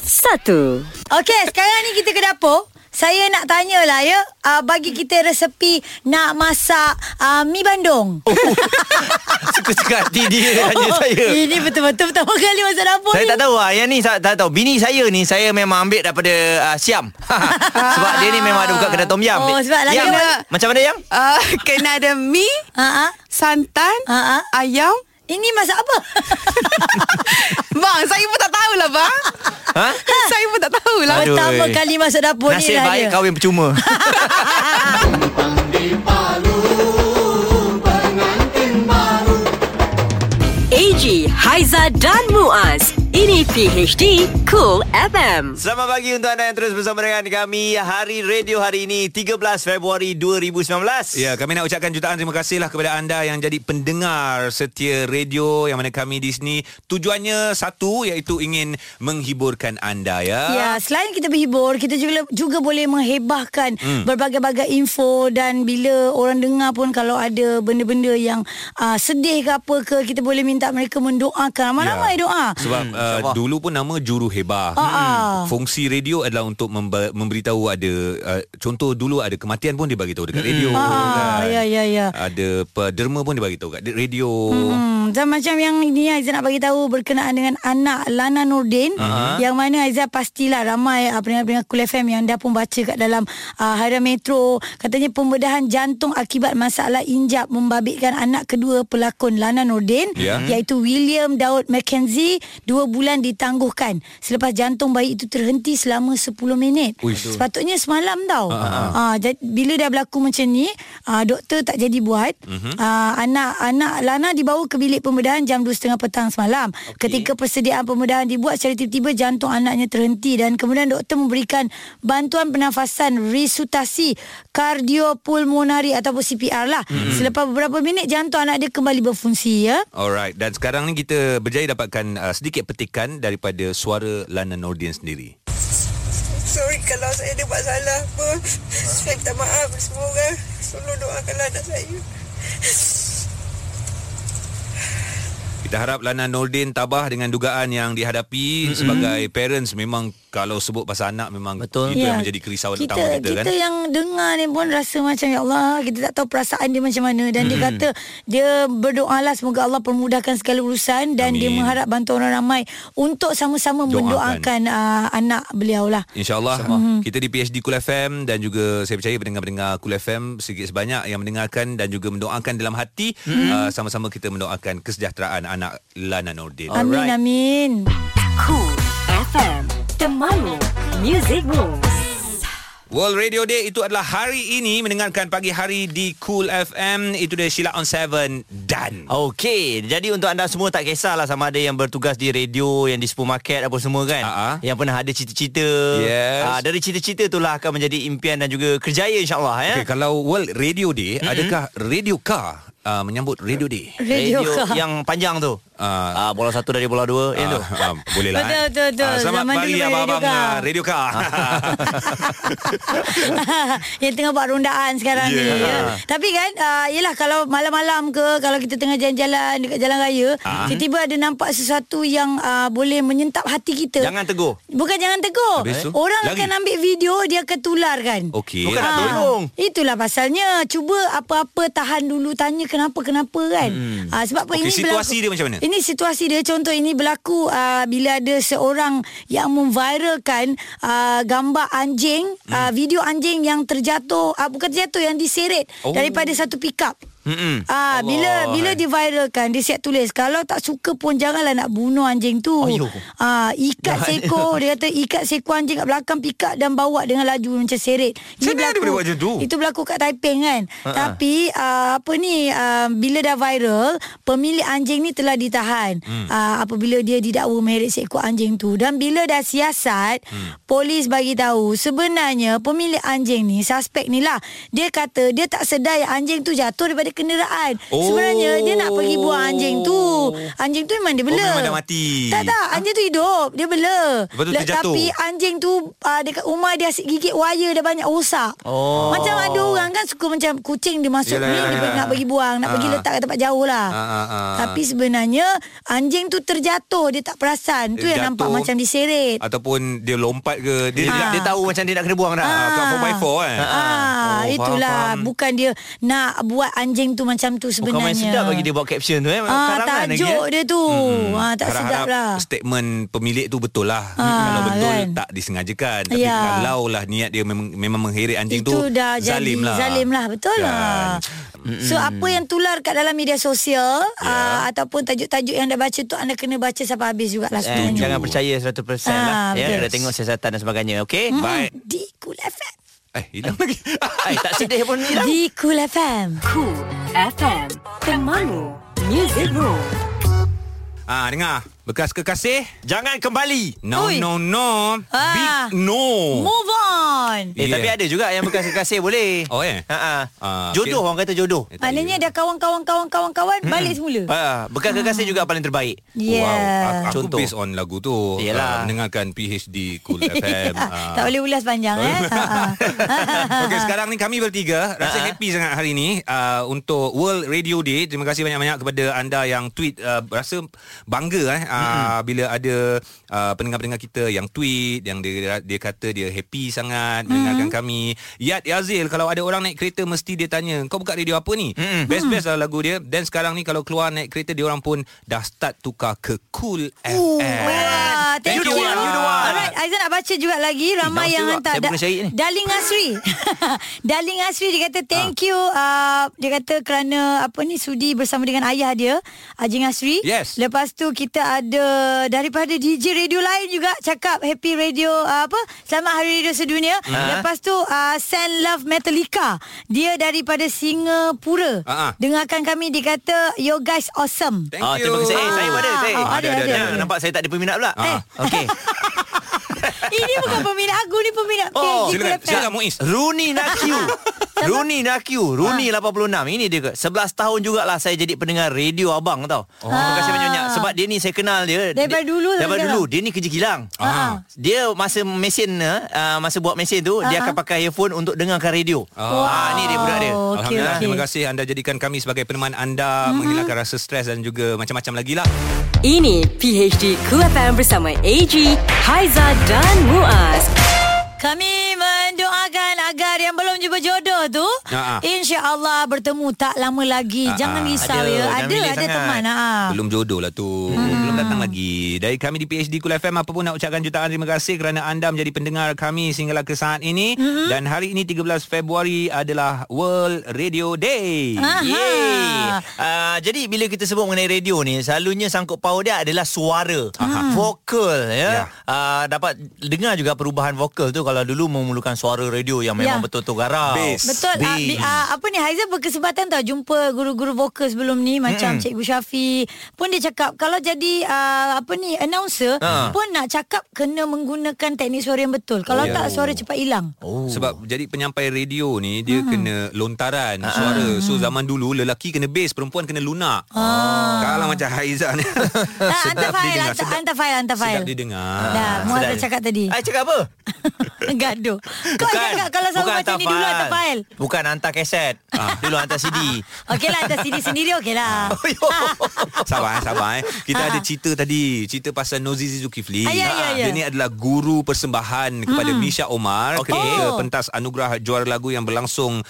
1. Okey, sekarang ni kita ke dapur. Saya nak tanyalah ya, bagi kita resepi nak masak mi bandung. Suka-suka hati dia tanya saya. Ini betul-betul pertama kali masak dapur saya ni. Saya tak tahu yang ni, tak tahu. Bini saya ni, saya memang ambil daripada Siam. Sebab dia ni memang ada buka kedai tom yam. Sebab lagi macam mana yang? Kena ada mi, santan, ayam. Ini masak apa? Bang, saya pun tak tahulah bang. Saya pun tak tahulah. Aduh. Pertama kali masuk dapur ni lah. Nasib baik kahwin percuma. A.G. Haiza dan Muaz. Ini PHD Cool FM. Selamat pagi untuk anda yang terus bersama dengan kami. Hari Radio hari ini 13 Februari 2019. Ya, kami nak ucapkan jutaan terima kasihlah kepada anda yang jadi pendengar setia radio yang mana kami di sini tujuannya satu, iaitu ingin menghiburkan anda ya. Ya, selain kita berhibur, kita juga boleh menghebahkan berbagai-bagai info, dan bila orang dengar pun kalau ada benda-benda yang sedih ke apa ke, kita boleh minta mereka mendoakan. Ramai-ramai doa. Sebab dulu pun nama juru hebah. Fungsi radio adalah untuk memberitahu ada contoh dulu ada kematian pun dia bagi tahu dekat radio. Kan? Ya. Ada derma pun dia bagi tahu kat radio. Dan macam yang ini Aiza nak bagi tahu berkenaan dengan anak Lana Nordin, yang mana Aiza pastilah ramai pendengar-pendengar Cool FM yang dah pun baca kat dalam harian Metro, katanya pembedahan jantung akibat masalah injap membabitkan anak kedua pelakon Lana Nordin, iaitu William Daud Mackenzie, 2 bulan ditangguhkan selepas jantung bayi itu terhenti selama 10 minit. Sepatutnya semalam tau. Bila dah berlaku macam ni, doktor tak jadi buat. Anak Lana dibawa ke bilik pembedahan jam 2.30 petang semalam. Ketika persediaan pembedahan dibuat, secara tiba-tiba jantung anaknya terhenti, dan kemudian doktor memberikan bantuan pernafasan resusitasi kardiopulmonari ataupun CPR lah. Selepas beberapa minit, jantung anak dia kembali berfungsi ya. Alright, dan sekarang ni kita berjaya dapatkan sedikit petikan daripada suara Lana Nordin sendiri. Sorry kalau saya ada buat salah apa. Saya minta maaf semua orang. Tolong doakanlah anak saya. Kita harap Lana Nordin tabah dengan dugaan yang dihadapi. Sebagai parents memang Kalau sebut pasal anak memang betul. Itu yang menjadi kerisauan utama kita kan. Kita yang dengar ni pun rasa macam ya Allah, kita tak tahu perasaan dia macam mana. Dan dia kata dia berdoalah semoga Allah permudahkan segala urusan. Dan dia mengharap bantuan orang ramai untuk sama-sama mendoakan anak beliau lah, InsyaAllah. Kita di PhD Cool FM dan juga saya percaya pendengar-pendengar Cool FM sedikit sebanyak yang mendengarkan dan juga mendoakan dalam hati. Sama-sama kita mendoakan kesejahteraan anak Lana Nordin. Amin, amin. Cool FM, The Malu Music Rules. World Radio Day itu adalah hari ini. Mendengarkan pagi hari di Cool FM, itu dia Sheila on 7 dan okey, jadi untuk anda semua tak kisahlah sama ada yang bertugas di radio, yang di supermarket apa semua kan, yang pernah ada cita-cita. Dari cita-cita itulah akan menjadi impian dan juga kerjaya, insyaAllah ya. Okay, kalau World Radio Day, adakah radio car menyambut Radio Day? Radio yang panjang tu, bola satu dari bola dua itu. Bolehlah. Betul. Selamat pagi abang-abang Radio Car yang tengah buat rondaan sekarang ni ya. Tapi kan yelah, kalau malam-malam ke, kalau kita tengah jalan-jalan dekat jalan raya, tiba-tiba ada nampak sesuatu yang boleh menyentup hati kita, jangan tegur. Bukan jangan tegur, orang akan ambil video, dia akan tularkan. Bukan nak tolong. Itulah pasalnya, cuba apa-apa tahan dulu, tanya kenapa kan. Sebab apa, ini situasi berlaku. Dia macam mana? Ini situasi dia, contoh ini berlaku bila ada seorang yang memviralkan gambar anjing, video anjing yang terjatuh, bukan terjatuh, yang diseret daripada satu pickup. Bila diviralkan, dia siap tulis, kalau tak suka pun janganlah nak bunuh anjing tu. Ikat seekor, dia kata ikat seekor anjing kat belakang pikap dan bawa dengan laju macam seret. Itu berlaku kat Taiping kan. Tapi bila dah viral, pemilik anjing ni telah ditahan apabila dia didakwa menyeret seekor anjing tu. Dan bila dah siasat, polis bagi tahu sebenarnya pemilik anjing ni, suspek ni lah, dia kata dia tak sedar yang anjing tu jatuh daripada kenderaan. Sebenarnya dia nak pergi buang anjing tu. Anjing tu memang dia bela. Memang dah mati. Tak, anjing tu hidup, dia bela. Tapi anjing tu dekat rumah dia asyik gigit wire, dah banyak rosak. Macam ada orang kan suka macam kucing dia masuk ni, dia nak pergi buang, nak pergi letak kat tempat jauh lah. Tapi sebenarnya anjing tu terjatuh, dia tak perasan. Tu yang nampak macam diseret. Ataupun dia lompat ke, dia tahu macam dia nak kena buang dah. Kat 4x4 kan. Itulah, bukan dia nak buat anjing tu macam tu sebenarnya. Bukan main sedap bagi dia buat caption tu tajuk dia tu. Tak sedap lah. Statement pemilik tu betul lah. Kalau betul kan, tak disengajakan. Tapi kalau lah niat dia memang mengheret anjing itu tu, dah zalim lah. Zalim lah, betul kan. So apa yang tular kat dalam media sosial ataupun tajuk-tajuk yang dah baca tu, anda kena baca sampai habis jugalah sebenarnya. Jangan percaya 100% lah ya. Dah tengok siasatan dan sebagainya. Okay, baik. Di Cool FM. Hilang lagi. Tak sedih pun hilang. Di Cool FM. Cool FM, temanmu Music Room. Dengar, bekas kekasih jangan kembali. No. Big no. Move on. Tapi ada juga yang bekas kekasih boleh. Jodoh, orang kata jodoh. Maknanya dah kawan-kawan balik semula. Bekas kekasih juga paling terbaik. Wow. Aku based on lagu tu. Mendengarkan PhD Cool FM. Tak boleh ulas panjang. Okay, sekarang ni kami bertiga rasa happy sangat hari ni untuk World Radio Day. Terima kasih banyak-banyak kepada anda yang tweet. Rasa bangga bila ada pendengar-pendengar kita yang tweet, yang dia kata dia happy sangat mendengarkan kami. Yat Yazil, kalau ada orang naik kereta mesti dia tanya, kau buka radio apa ni? Best-best lah lagu dia. Dan sekarang ni kalau keluar naik kereta, dia orang pun dah start tukar ke Cool FM. Thank you. Alright, Aizan nak baca juga lagi. Ramai yang hantar. Darling Asri Darling Asri, dia kata thank you. Dia kata kerana apa ni, sudi bersama dengan ayah dia, Haji Ngasri. Lepas tu kita ada daripada DJ radio lain juga cakap happy radio selamat hari radio sedunia. Lepas tu Send Love Metallica, dia daripada Singapura, dengarkan kami, dia kata you guys awesome. Thank you. Terima kasih. Saya ada. Nampak saya tak ada peminat pula. Okay. Ini bukan peminat aku, ni peminat PhD Cool FM. Silakan Mois Runi Nakyu. Runi Nakyu, Runi 86. Ini dia ke 11 tahun jugalah saya jadi pendengar radio abang tau. Terima kasih banyak-banyak. Sebab dia ni saya kenal dia Daripada dulu. Dia ni kerja kilang. Dia masa mesin masa buat mesin tu dia akan pakai earphone untuk dengarkan radio. Ni dia budak dia. Alhamdulillah, terima kasih anda jadikan kami sebagai peneman anda, menghilangkan rasa stres dan juga macam-macam lagi lah. Ini PHD Cool FM bersama A.G., Haiza dan Muaz. Kami mendoakan agar yang belum jumpa jodoh tu insya-Allah bertemu tak lama lagi. Jangan risau ya. Ada teman. Belum jodoh lah tu. Belum datang lagi. Dari kami di PHD Cool FM, apa pun nak ucapkan jutaan terima kasih kerana anda menjadi pendengar kami sehinggalah ke saat ini. Dan hari ini 13 Februari adalah World Radio Day. Jadi bila kita sebut mengenai radio ni, selalunya sangkut paut dia adalah suara, vokal ya. Dapat dengar juga perubahan vokal tu. Kalau dulu memerlukan suara radio yang memang betul-betul garau. Betul. Apa ni, Haiza berkesempatan tau jumpa guru-guru vokal sebelum ni, macam Cikgu Syafi pun dia cakap kalau jadi announcer pun nak cakap kena menggunakan teknik suara yang betul. Kalau tak suara cepat hilang. Sebab jadi penyampai radio ni dia kena lontaran suara. So zaman dulu lelaki kena bass, perempuan kena lunak. Kalau macam Haiza ni Hantar file sedap didengar. Muaz dah cakap tadi. Saya cakap apa? Gaduh. Kau cakap kalau sama macam ni dulu hantar file. Bukan hantar kaset. Dulu hantar CD. Okeylah, hantar CD sendiri okeylah. Sabar. Kita ada cerita tadi. Cerita pasal Nur Zizi Zulkifli. Dia ni adalah guru persembahan kepada Misha Omar ketika pentas Anugrah Juara Lagu yang berlangsung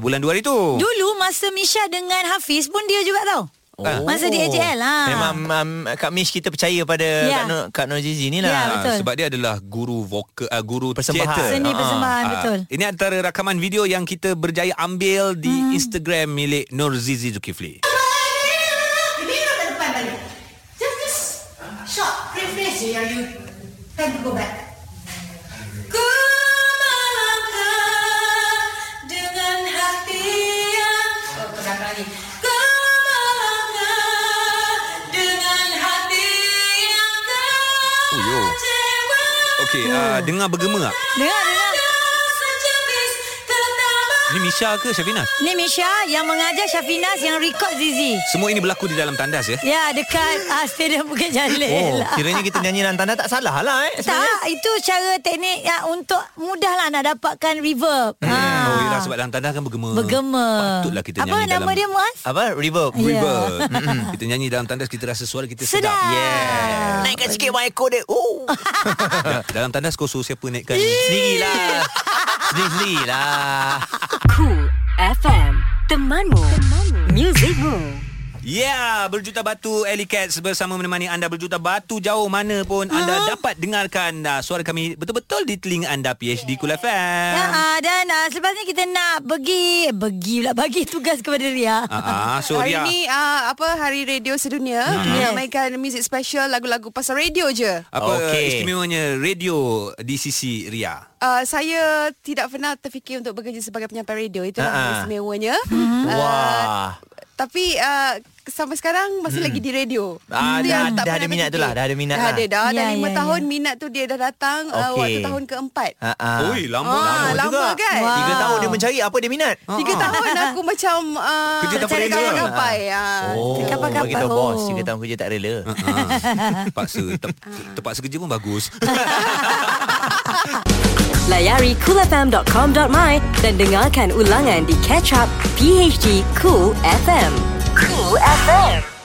bulan 2 hari tu. Dulu masa Misha dengan Hafiz pun dia juga tau. Masa di AJL lah. Memang Kak Mish kita percaya pada Kak Nur Zizi ni lah. Sebab dia adalah guru vokal, guru persembahan theater. Seni persembahan, betul. Ini antara rakaman video yang kita berjaya ambil di Instagram milik Nur Zizi Zulkifli. Ini kat depan balik. Just short refresh here, you can go back. Dengar bergema tak? Dengar. Ni Misha ke Shafinas? Ni Misha yang mengajar Shafinas yang rekod Zizi. Semua ini berlaku di dalam tandas ya? Ya, dekat stadium Bukit Jalil. Kiranya kita nyanyi dalam tandas tak salah lah sebenarnya. Tak, itu cara teknik untuk mudahlah nak dapatkan reverb. Yelah, sebab dalam tandas kan bergema. Patutlah kita nyanyi dalam. Apa nama dia Muaz? Apa? Reverb. Kita nyanyi dalam tandas, kita rasa suara kita sedap. Yeah. Naikkan sikit mic dia. Dalam tandas kau suruh siapa naikkan? Sendirilah. Cool FM, temanmu. Musicmu. Berjuta batu Ellie Cats bersama menemani anda berjuta batu jauh mana pun anda dapat dengarkan suara kami betul-betul di telinga anda. PHD Cool FM. Dan selepas ni kita nak bagi tugas kepada Ria. So hari Ria ni hari radio sedunia. Kita mainkan music special, lagu-lagu pasal radio je. Apa istimewanya radio di sisi Ria? Saya tidak pernah terfikir untuk bekerja sebagai penyampai radio. Itulah istimewanya. Tapi sampai sekarang masih lagi di radio. Dah ada minat tu lah. Dah 5 tahun minat tu dia dah datang. Waktu tahun keempat. Oi, lama juga kan? 3 tahun dia mencari apa dia minat. 3 tahun aku macam kerja tak rela kapai. Bagi tahu bos, 3 tahun kerja tak rela. Terpaksa kerja pun bagus. Layari coolfm.com.my dan dengarkan ulangan di catch up PHD Cool FM. Cool FM.